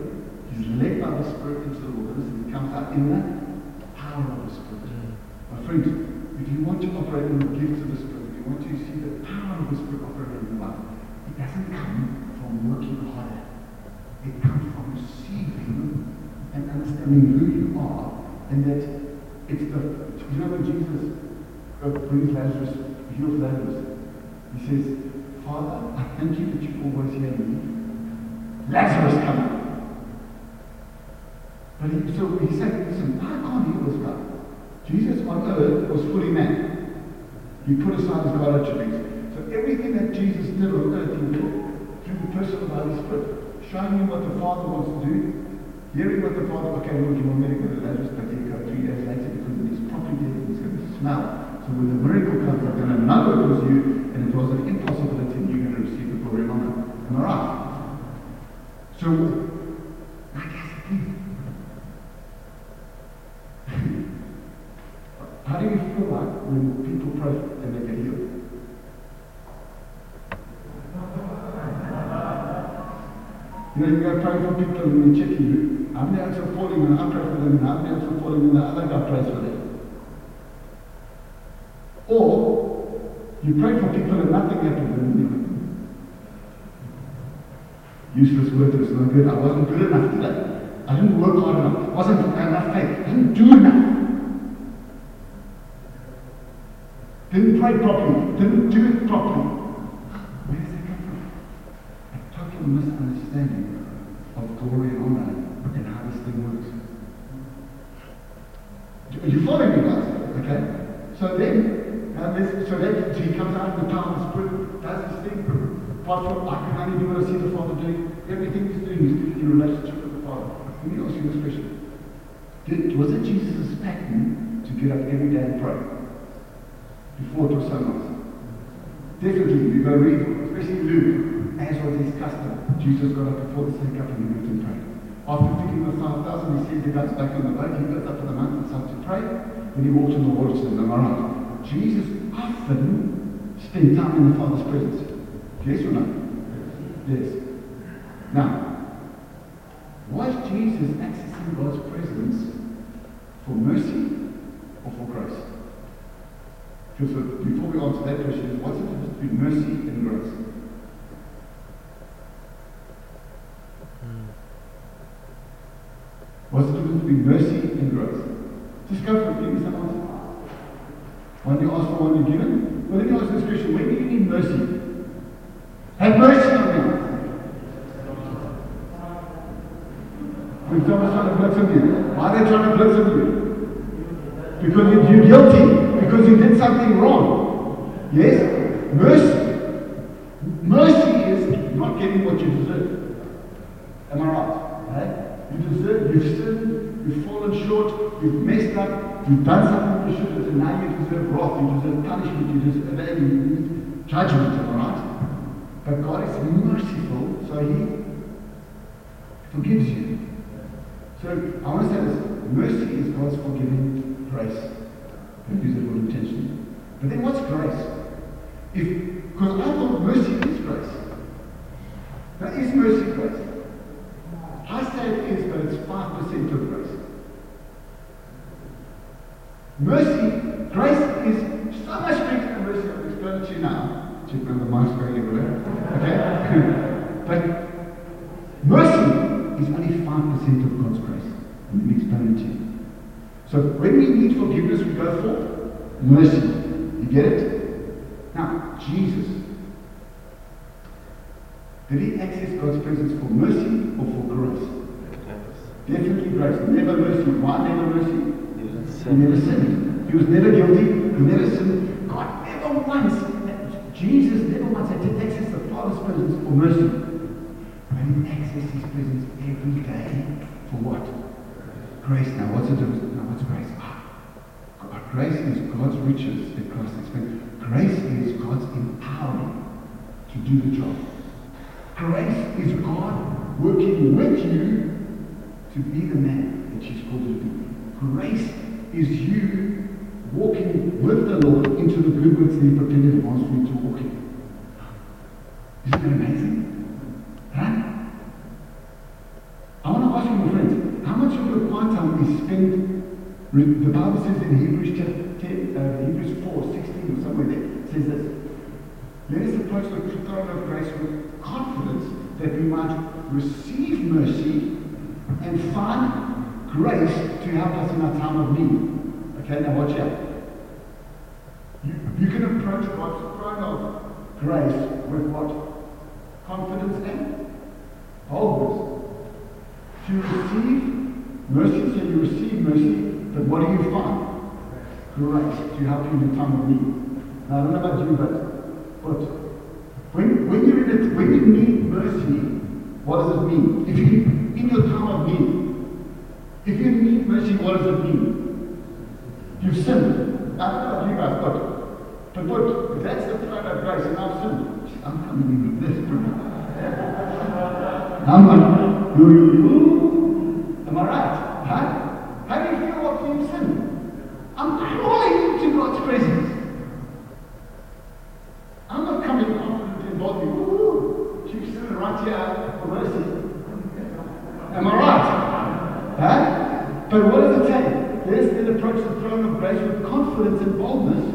he's led by the Spirit into the wilderness, and he comes out in the power of the Spirit. My friends, if you want to operate in the gifts of the Spirit, if you want to see the power of the Spirit operating in your life, it doesn't come from working harder. It comes from receiving and understanding who you are, and that it's the, you know, when Jesus brings Lazarus, heals Lazarus, he says, Father, I thank you that you always hear me. Lazarus, come out. But he said, listen, I can't heal this guy. Jesus on earth was fully man. He put aside his God attributes. So everything that Jesus did on earth, he did through the person of the Holy Spirit, showing him what the Father wants to do, hearing what the Father, okay, we'll give him a miracle, Lazarus, but he'll go 3 days later because he's properly dead and he's going to smell. So when the miracle comes, I'm going to know it was you, and it was an impossibility, and you're going to receive the glory and honor. Am I right? So, like I said, how do you feel like when people pray and they get healed? You know, you go pray for people and you check you. How many hands are falling when I pray for them, and how many hands are falling when the other guy prays for them? Or you pray for people and nothing happens and you know, useless work is not good. I wasn't good enough today. I didn't work hard enough. I wasn't enough faith. I didn't do enough. Didn't pray properly, didn't do it properly. Where does that come from? A total misunderstanding of glory and honor and how this thing works. Are you following me, guys? Okay? So then, so he comes out of the power of the Spirit, does this thing. Apart from, I can only do what I see the Father doing. Everything he's doing is in relationship with the Father. Let me ask you this question. Was it Jesus' pattern to get up every day and pray? Before it was someone else. Definitely, you go read, especially Luke, as was his custom. Jesus got up before the second cup and he went and prayed. After feeding the 5,000, he said he got back on the boat, he got up to the mountain side to pray, and he walked on the water to the Mara. Jesus often spent time in the Father's presence. Yes or no? Yes. Now, was Jesus accessing God's presence for mercy or for grace? Because before we answer that question, what's the difference between mercy and grace? What's the difference between mercy and grace? Just go for it, give me some answer. One you ask for, one you give it. Well, let me ask this question. When do you need mercy? Have mercy on me. When someone's trying to blitz on you, why are they trying to blitz on you? Because you're guilty. Because you did something wrong. Yes? Mercy. Mercy is not getting what you deserve. Am I right? Right? You deserve, you've sinned, you've fallen short, you've messed up, you've done something you shouldn't, and now you deserve wrath, you deserve punishment, you deserve judgment, am I right? But God is merciful, so He forgives you. So I want to say this, mercy is God's forgiving grace. Use that word intentionally. But then what's grace? Because I thought mercy is grace. Now, is mercy grace? I say it is, but it's 5% of grace. Mercy, grace is so much bigger than mercy. I'll explain it to you now. Check my mind's going everywhere. Okay? But mercy is only 5% of God's grace. And let me explain it to you. So when we need forgiveness, we go for mercy. You get it? Now, Jesus. Did he access God's presence for mercy or for grace? Definitely grace. Never mercy. Why never mercy? He never sinned. He was never guilty. He never sinned. God never once, Jesus never once had to access the Father's presence for mercy. But he accessed his presence every day for what? Grace. Now, what's the difference? Now, what's grace? Grace is God's riches that Christ explained. Grace is God's empowerment to do the job. Grace is God working with you to be the man that He's called you to be. Grace is you walking with the Lord into the good works that He pretended He wants you to walk in. Isn't that amazing? Right? I want to ask you, my friends, how much of your part-time is spent? The Bible says in Hebrews 4:16 or somewhere there, it says this: let us approach the throne of grace with confidence that we might receive mercy and find grace to help us in our time of need. Okay, now watch out. You can approach God's throne of grace with what? Confidence and boldness. To receive mercy, so you receive mercy, but what do you find? Grace to help you in the time of need. Now I don't know about you, but when you need mercy, what does it mean? If you in your time of need, if you need mercy, what does it mean? You've sinned. I don't know about you guys, but if that's the throne of grace and I've sinned, I'm coming in with this. Am I right? Huh? How do you feel after you've sinned? I'm crawling into God's presence. I'm not coming confident in body. Woo! She's sitting right here for mercy. Am I right? Huh? But what does it say? Let us then approach the throne of grace with confidence and boldness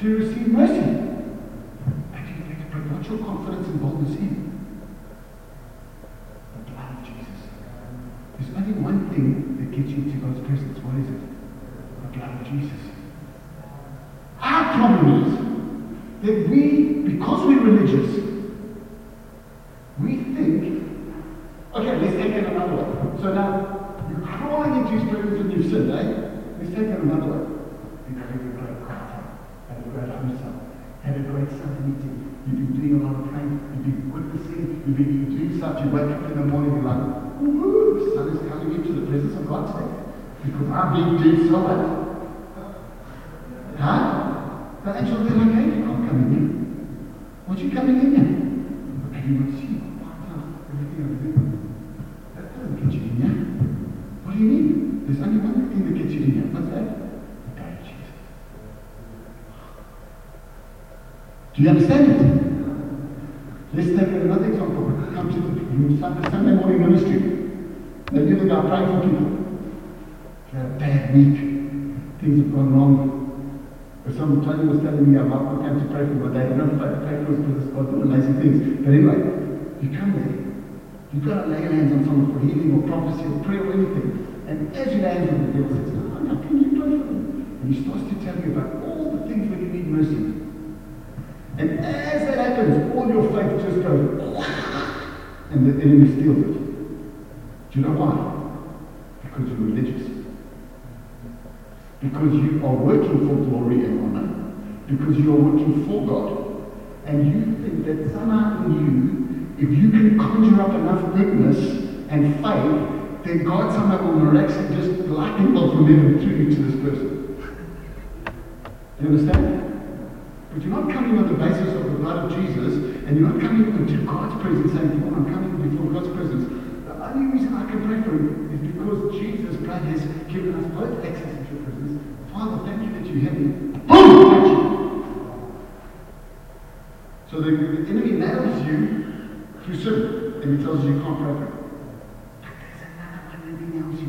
to receive mercy. Actually, you have to bring what your confidence and boldness in. There's only one thing that gets you into God's presence. What is it? The blood of Jesus. Our problem is that because we're religious, we think, okay, let's take it another way. So now, you're crawling into His presence and you've sinned, eh? Let's take it another way. You know, you've got a great time, had a great home sale, had a great Sunday meeting, you've been doing a lot of praying, you've been witnessing, you've been doing stuff, you wake up in the morning, you're like, ooh, sun is coming into the presence of God today because I've been doing so well. Huh? That actual thing, okay, you're not coming in. What are you coming in here? And you will see, wow, everything I'm doing. That doesn't get you in here. What do you mean? There's only one thing that gets you in here. What's that? The blood of Jesus. Do you understand it? Let's take another example. Come to the Sunday morning ministry. They usually go praying for people. They had a bad week. Things have gone wrong. But somebody was telling me about what came to pray for, but they don't pray for us because God did amazing things. But anyway, you come there. You've got to lay hands on someone for healing or prophecy or prayer or anything. And as you lay hands on the devil says, "Oh, now can you pray for me?" And he starts to tell you about all the things where you need mercy. And as that happens, all your faith just goes, and the enemy steals it. Do you know why? Because you're religious. Because you are working for glory and honor. Because you are working for God. And you think that somehow in you, if you can conjure up enough goodness and faith, then God somehow will miraculously just lighten up from heaven through you to this person. You understand? But you're not coming on the basis of the blood of Jesus, and you're not coming into God's presence saying, "Oh, I'm coming before God's presence." The only reason I can pray for Him is because Jesus' blood has given us both access into Your presence. Father, thank You that You have me. Boom! So the enemy nails you through sin, and He tells you you can't pray for Him. But there's another one that He nails you.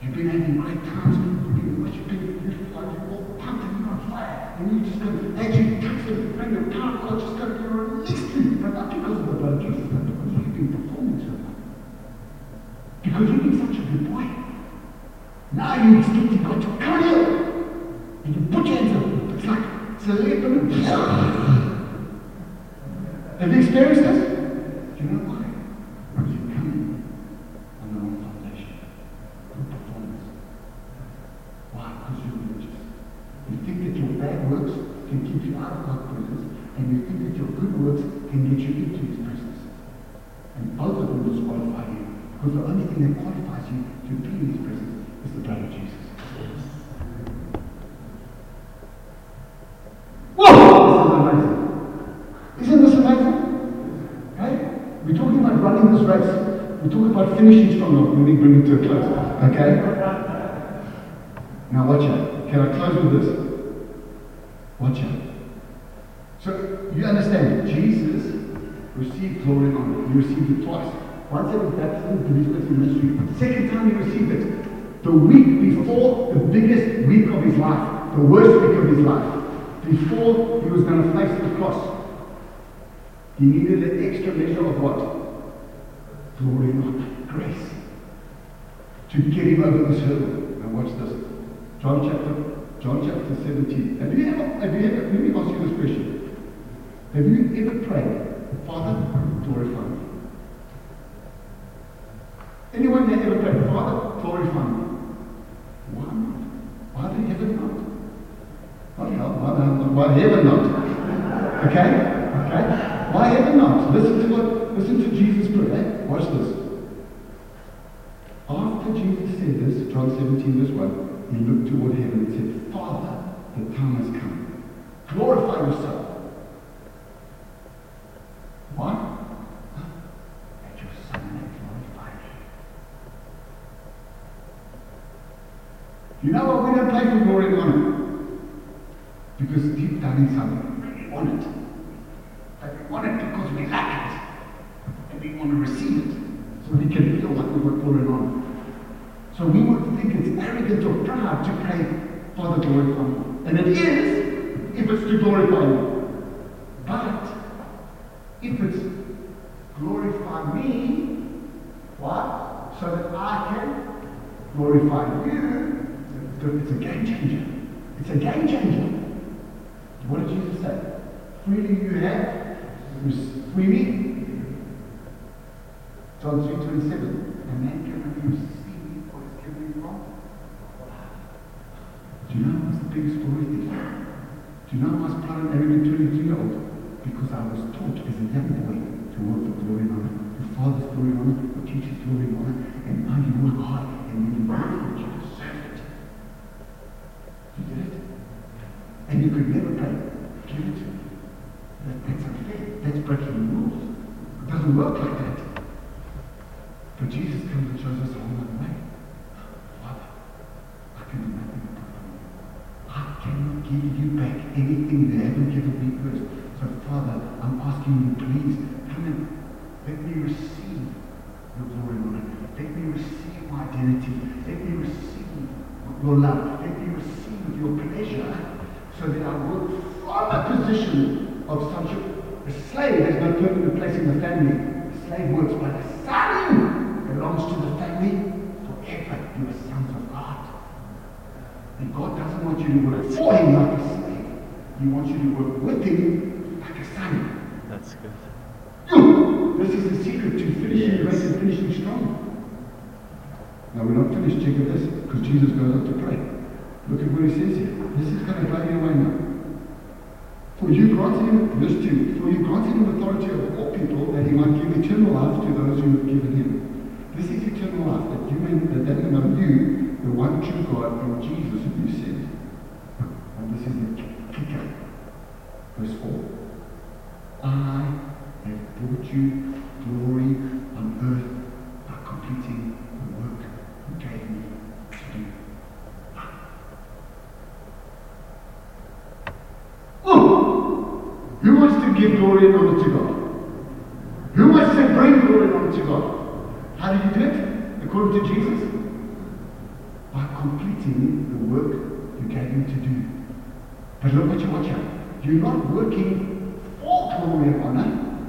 You've been having great times. You've been worshiping. You've been all pumped and you're on fire. And you just go, as you touch the ring of power, God just goes, "You're released to you." But not because of the blood of Jesus, but because you've been performing so well. Because you've been such a good boy. Now you're expecting God to come here. And you put your hands up. It's like, it's a leopard. Have you experienced this? Do you know why? Because you're coming on the wrong foundation. Good performance. Why? Because you're religious. You think that your bad works can keep you out of God's presence, and you think that your good works can get you into His presence. And both of them disqualify you, because the only thing that qualifies you to be in His presence is the blood of Jesus. Yes. Whoa! Isn't this amazing? Isn't this amazing? Right? We're talking about running this race. We're talking about finishing strong enough when we bring it to a close. Okay? Now watch out. Can I close with this? Watch out. So you understand, Jesus received glory and honor. He received it twice. Once it was baptism to his ministry. The second time he received it. The week before the biggest week of his life. The worst week of his life. Before he was going to face the cross. He needed an extra measure of what? Glory and honor. Grace. To get him over this hurdle. Now watch this. John chapter 17. Let me ask you this question. Have you ever prayed, Father, glorify me? Anyone that ever prayed, Father, glorify me? Why not? Why the heaven not? Not hell, why heaven not? Okay? Why heaven not? Listen to Jesus' prayer. Watch this. After Jesus said this, John 17, verse 1, he looked toward heaven and said, Father, the time has come. Glorify yourself. Why? That your Son may glorify me. You know what? We don't pray for glory and honor. Because deep down inside, we want it. But we want it because we lack it. And we want to receive it. So we can feel like we've got glory and honor. So we would think it's arrogant or proud to pray, Father, glorify me. And it is, if it's to glorify you. But, if it's glorify me, what? So that I can glorify you. It's a game changer. It's a game changer. What did Jesus say? Freely you have, freely. John 3:27. A man cannot use. Do you know what's the biggest glory thing? Do you know I was proud and arrogant 23-year-old? Because I was taught as a young boy to work for glory and honor. Your father's glory and honor, your teacher's glory and honor, and now you work hard and you work for it, you deserve it. You did it. And you could never pay. Give it to me. That's unfair. That's breaking the rules. It doesn't work like that. But Jesus comes and shows us a whole other way. Father, I can do nothing. I cannot give you back anything they haven't given me first. So Father, I'm asking you, please, come in. Let me receive your glory and honor. Let me receive my identity. Let me receive your love. Let me receive your pleasure. So that I work from a position of sonship. A slave has no permanent place in the family. A slave works, but a son belongs to the family forever. You are sons of God. And God doesn't want you to work for him like a slave. He wants you to work with him like a son. That's good. This is the secret to finishing race and finishing strong. Now we're not finished. Check this, because Jesus goes up to pray. Look at what he says here. This is going to blow you away now. For you granted him, verse 2, for you granted him authority over all people that he might give eternal life to those who have given him. This is eternal life, that you may know you, the one true God and Jesus who you sent. And this is the kicker. Verse 4. I have brought you glory on earth by completing the work you gave me to do. Oh! Who wants to give glory and honor to God? Who wants to bring glory and honor to God? How do you do it? According to Jesus? By completing the work you gave him to do. But look what you watch out. You're not working for glory and honor.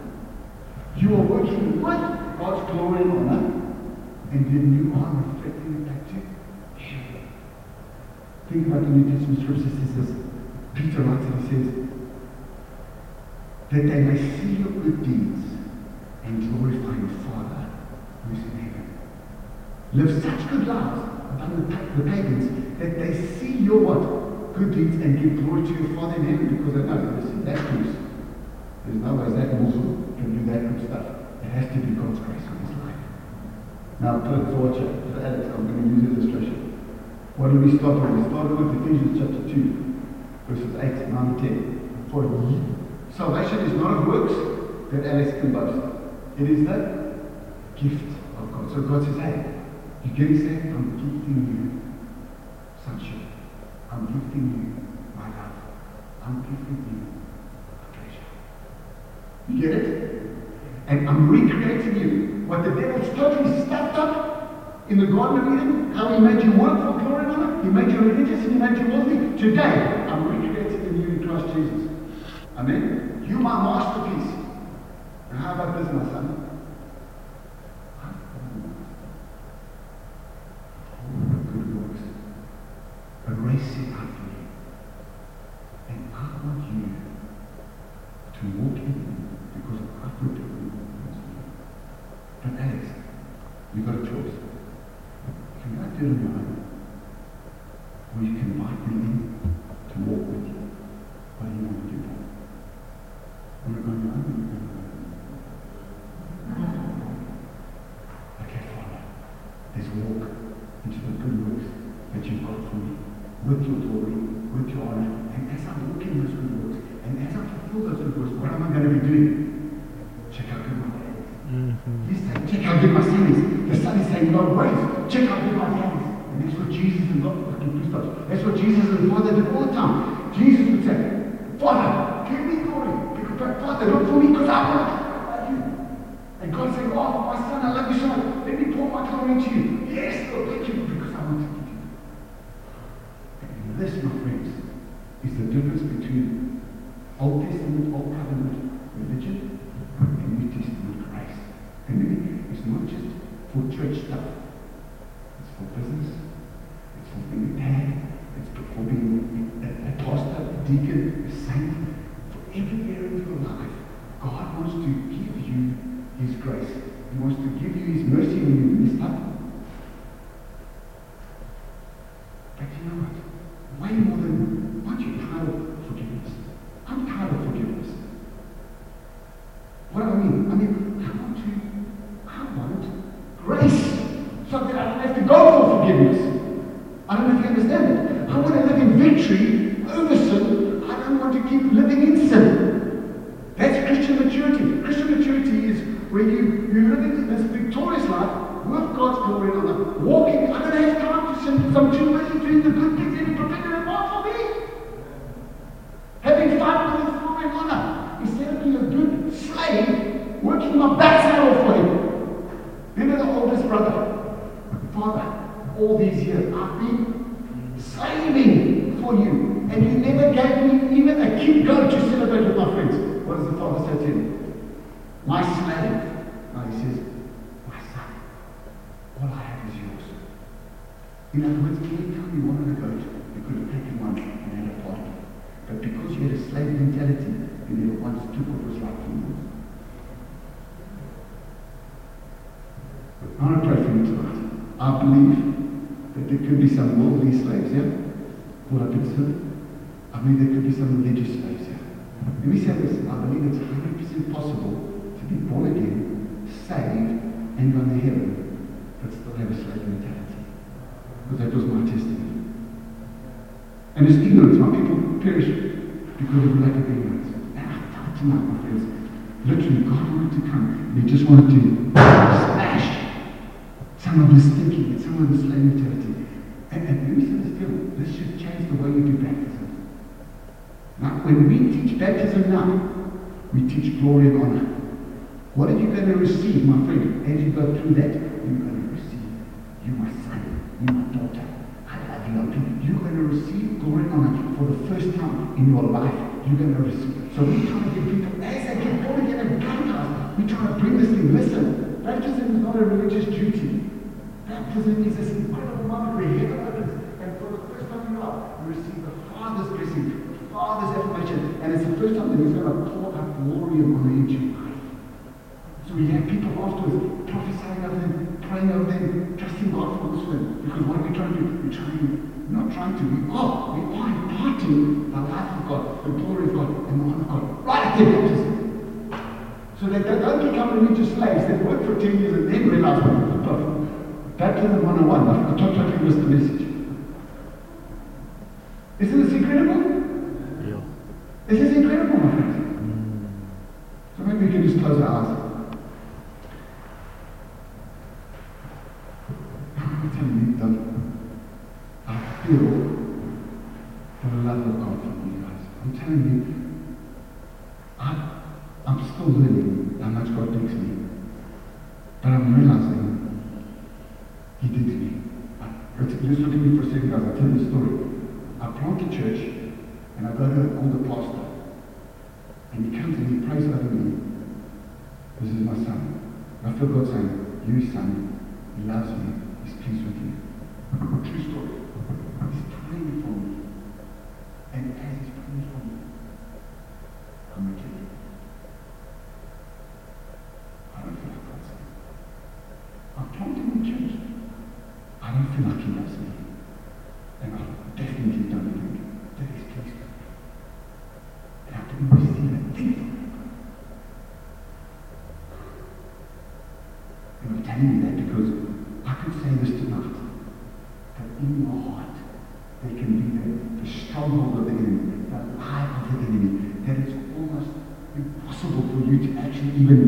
You are working with God's glory and honor. And then you are reflecting it back to him. Think about the New Testament scriptures. It says, Peter writes and he says, that they may see your good deeds and glorify your Father who is in heaven. Live such good lives among the pagans, that they see your what? Good deeds and give glory to your Father in heaven, because they know that's loose. There's no way that morsel can do that good stuff. It has to be God's grace on his life. Now, for Alex, I'm going to use an illustration. What did we start with? We started with Ephesians chapter 2, verses 8, 9, and 10. For salvation is not of works that Alex can boast. It is the gift of God. So God says, hey, you get it said, I'm gifting you sonship. I'm gifting you my love. I'm gifting you my You get it? And I'm recreating you. What the devil's totally stuffed up in the Garden of Eden, how he made you work for glory and honor, he made you religious and he made you wealthy. Today, I'm recreating in you in Christ Jesus. Amen? You my masterpiece. Now how about this, my son? Race it out for you. And I want you to walk in because I put it in the hands of you. But Alex, you've got a choice. You can go do it on your own, or you can invite me in to walk with you. What do you want to do? You want to go on your own or you want to go on your own? Okay, Father, let's walk into the good works that you've got for me. With your glory, with your honor, and as I walk in those good works, and as I fulfill those good works, what am I going to be doing? Check out good my hands. He's saying, check out good my sins. The Son is saying, God, wait, check out good my hands. And that's what Jesus and God can do. That's what Jesus and Father did all the time. Jesus would say, Father, give me glory. Father, look for me because I love you. And God said, oh, my son, I love you so much. Let me pour my glory into you. Yes, Lord, thank you because I want you. This, my friends, is the difference between Old Testament, Old Covenant religion and New Testament grace. And it's not just for church stuff. It's for business. It's for being a dad. It's for being a pastor, a deacon, a saint. For every area of your life, God wants to give you His grace. He wants to give you His mercy when you mess up. But you know what? Way more than, aren't you tired of forgiveness? I'm tired of forgiveness. What do I mean? I want grace so that I don't have to go for forgiveness. I don't know if you understand it. I want to live in victory over sin. I don't want to keep living in sin. That's Christian maturity. Christian maturity is where you live in this victorious life with God's glory and honor. Walking, I don't have time to sin because I'm too busy doing the good things in perfection. Having fun with his glory and honor instead of being a good slave, working my backside off for him. Remember the oldest brother, Father, all these years I've been slaving for you, and you never gave me even a kid goat to celebrate with my friends. What does the father say to him? My slave. No, he says, my son, all I have is yours. In other words, can you tell me one of the goats? You could have taken one and had a party. But because you had a slave mentality, you never once took what was right from you. I want to pray for you tonight. I believe that there could be some worldly slaves here, caught up in sin. I believe there could be some religious slaves here. Let me say this, I believe it's 100% possible to be born again, saved, and go to heaven, but still have a slave mentality. But that was my testimony. And it's ignorance. My people perish because of lack of ignorance. And I thought tonight, my friends, literally God wanted to come. He just wanted to smash some of his thinking and some of his slave mentality. And let me say this, this should change the way we do baptism. Now, when we teach baptism now, we teach glory and honor. What are you going to receive, my friend? As you go through that, you're going to receive. You're my son. You're my daughter. You're going to receive glory and honor for the first time in your life. You're going to receive it. So we're trying to get people, as they get born again and baptized, we're trying to bring this thing. Listen, baptism is not a religious duty. Baptism is this incredible moment where heaven opens, and for the first time in your life, you receive the Father's blessing, the Father's affirmation, and it's the first time that He's going to pour out glory and honor into your life. So we have people afterwards prophesying over them, praying over them, trusting God for this win. Because what are we trying to do? We're we are imparting the life of God, the glory of God, and the honor of God, right at their baptism. So that they don't become religious slaves that work for 10 years and then realize what we're above. Baptism 101, I totally missed the message. Isn't this incredible? Yeah. This is incredible, my friends. So maybe we can just close our eyes. I feel the love of God from you guys. I'm telling you, I'm still learning how much God takes me. But I'm realizing He takes me. Let's look at me for a second, guys. I'll tell you the story. I planted church and I got an older pastor. And he comes and he prays over me. This is my son. I feel God saying, you son, He loves me, He's pleased with you. True story. He's praying for me. And as He's praying for me, I'm okay. I don't feel like God's saying. I'm planting in church. I don't feel like He loves me. And I definitely don't think that He's pleased with me. And I didn't receive a thing from Him. And I'm telling you that because I could say this tonight, that in your heart there can be the stronghold of the enemy, the lie of the enemy, that it's almost impossible for you to actually even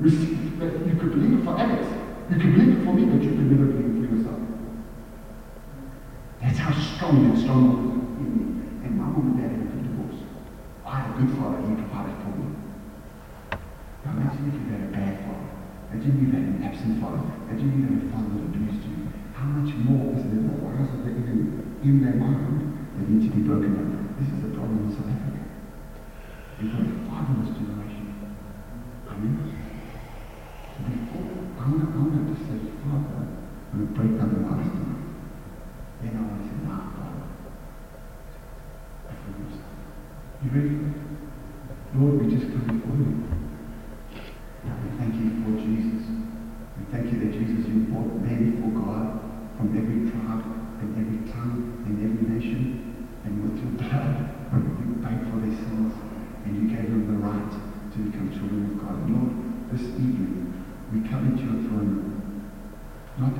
receive. That you could believe it for others, you could believe it for me, but you could never believe it for yourself. That's how strong that stronghold is in me. And my mom and dad had a good divorce. I had a good father, he provided for me. Now imagine if you had a bad father. Imagine you had an absent father. Imagine you had a father that abused you. How much more is there the lies of the enemy in their mind that need to be broken up? This is the problem in South Africa. We've got a fatherless generation. Amen? So before I want to say, Father, I'm going to break down the lies tonight. Then I want to say, nah, Father. I forgive myself. You ready for that? Lord, we just come before you. We thank you for Jesus. We thank you that Jesus, you brought men for God from every tribe and every tongue and every nation. And with your blood, you paid for their sins. And you gave them the right to become children of God. And Lord, this evening, we come into your throne, not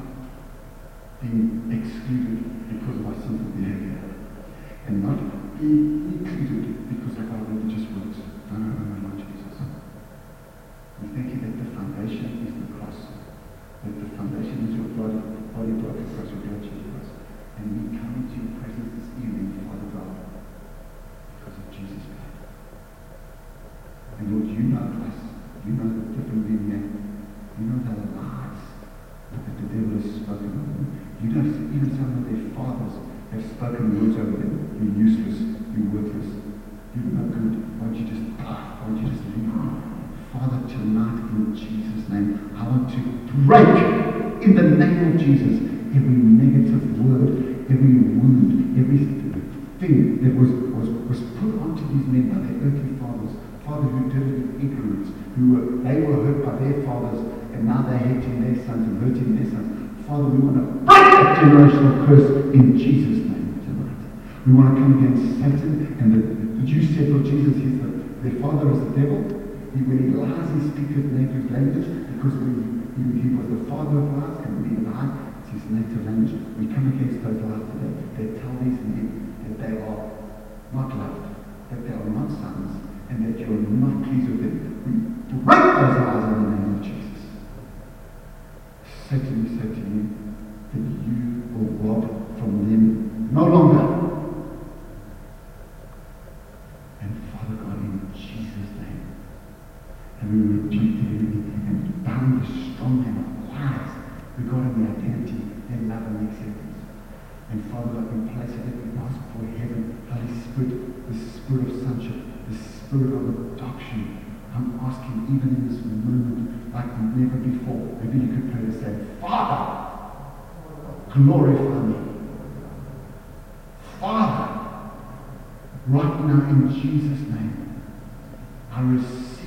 being excluded because of our sinful behavior. And not being included because of our religious works. No. We thank you that the foundation is the cross, that the foundation is your body broken across your blood, Jesus. And we come into your presence this evening, Father God, because of Jesus' blood. And Lord, you know us. You know the difference in men. You know the lies that the devil has spoken of them. You know even some of their fathers have spoken words over them. You're useless. You're worthless. You're no good. Why don't you just die? Why don't you just leave? Father, tonight in Jesus' name, I want to break in the name of Jesus every negative word, every wound, every thing that was put onto these men by their earthly fathers. Father, who did it in ignorance, they were hurt by their fathers, and now they're hating their sons and hurting their sons. Father, we want to break that generational curse in Jesus' name tonight. We want to come against Satan, and you said, Lord Jesus, he's their father is the devil. When he lies, he speaks his native language, because he was the father of lies, and when he lied, it's his native language. We come against those lies today. They tell these men that they are not loved, that they are not sons, and that you are not pleased with them. We break those lies in the name of Jesus. Certainly, certainly, that you will rob from them no longer. Glorify me. Father, right now in Jesus' name, I receive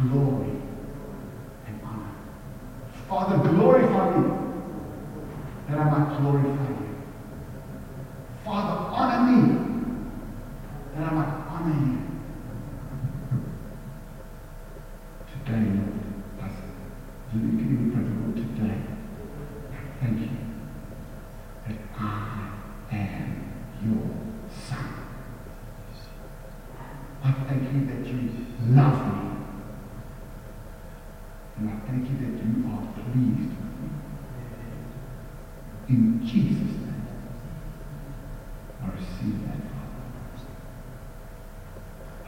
glory and honor. Father, glorify me, that I might glorify you. Father, honor me, that I might honor you. Today, Lord, I say, you can even pray for today. Thank you that I am your son. I thank you that you love me. And I thank you that you are pleased with me. In Jesus' name, I receive that, Father.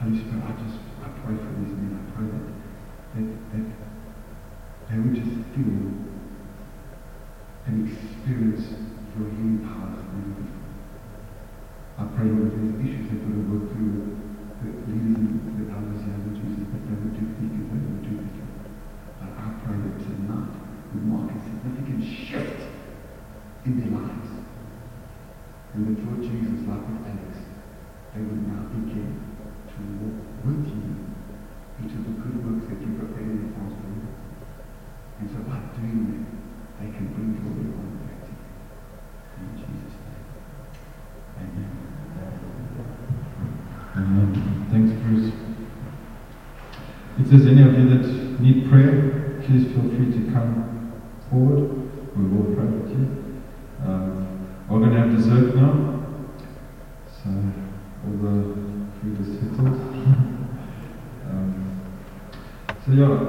I Holy Spirit, I pray for these men. I pray that they would just feel and experience your healing power that never before. I pray that there's issues that would have worked through the leaders and the elders here, Lord Jesus, that they would do bigger, they would do bigger. But I pray that tonight would mark a significant shift in their lives. And that, Lord Jesus, like with Alex, they would now begin to walk with you into the good works that you prepared in advance for them. And so by doing that, they can bring glory on back to you. In Jesus' name. Amen. Amen. Thanks, Bruce. If there's any of you that need prayer, please feel free to come forward. We will pray with you. We're going to have dessert now, so all the food is settled. So yeah.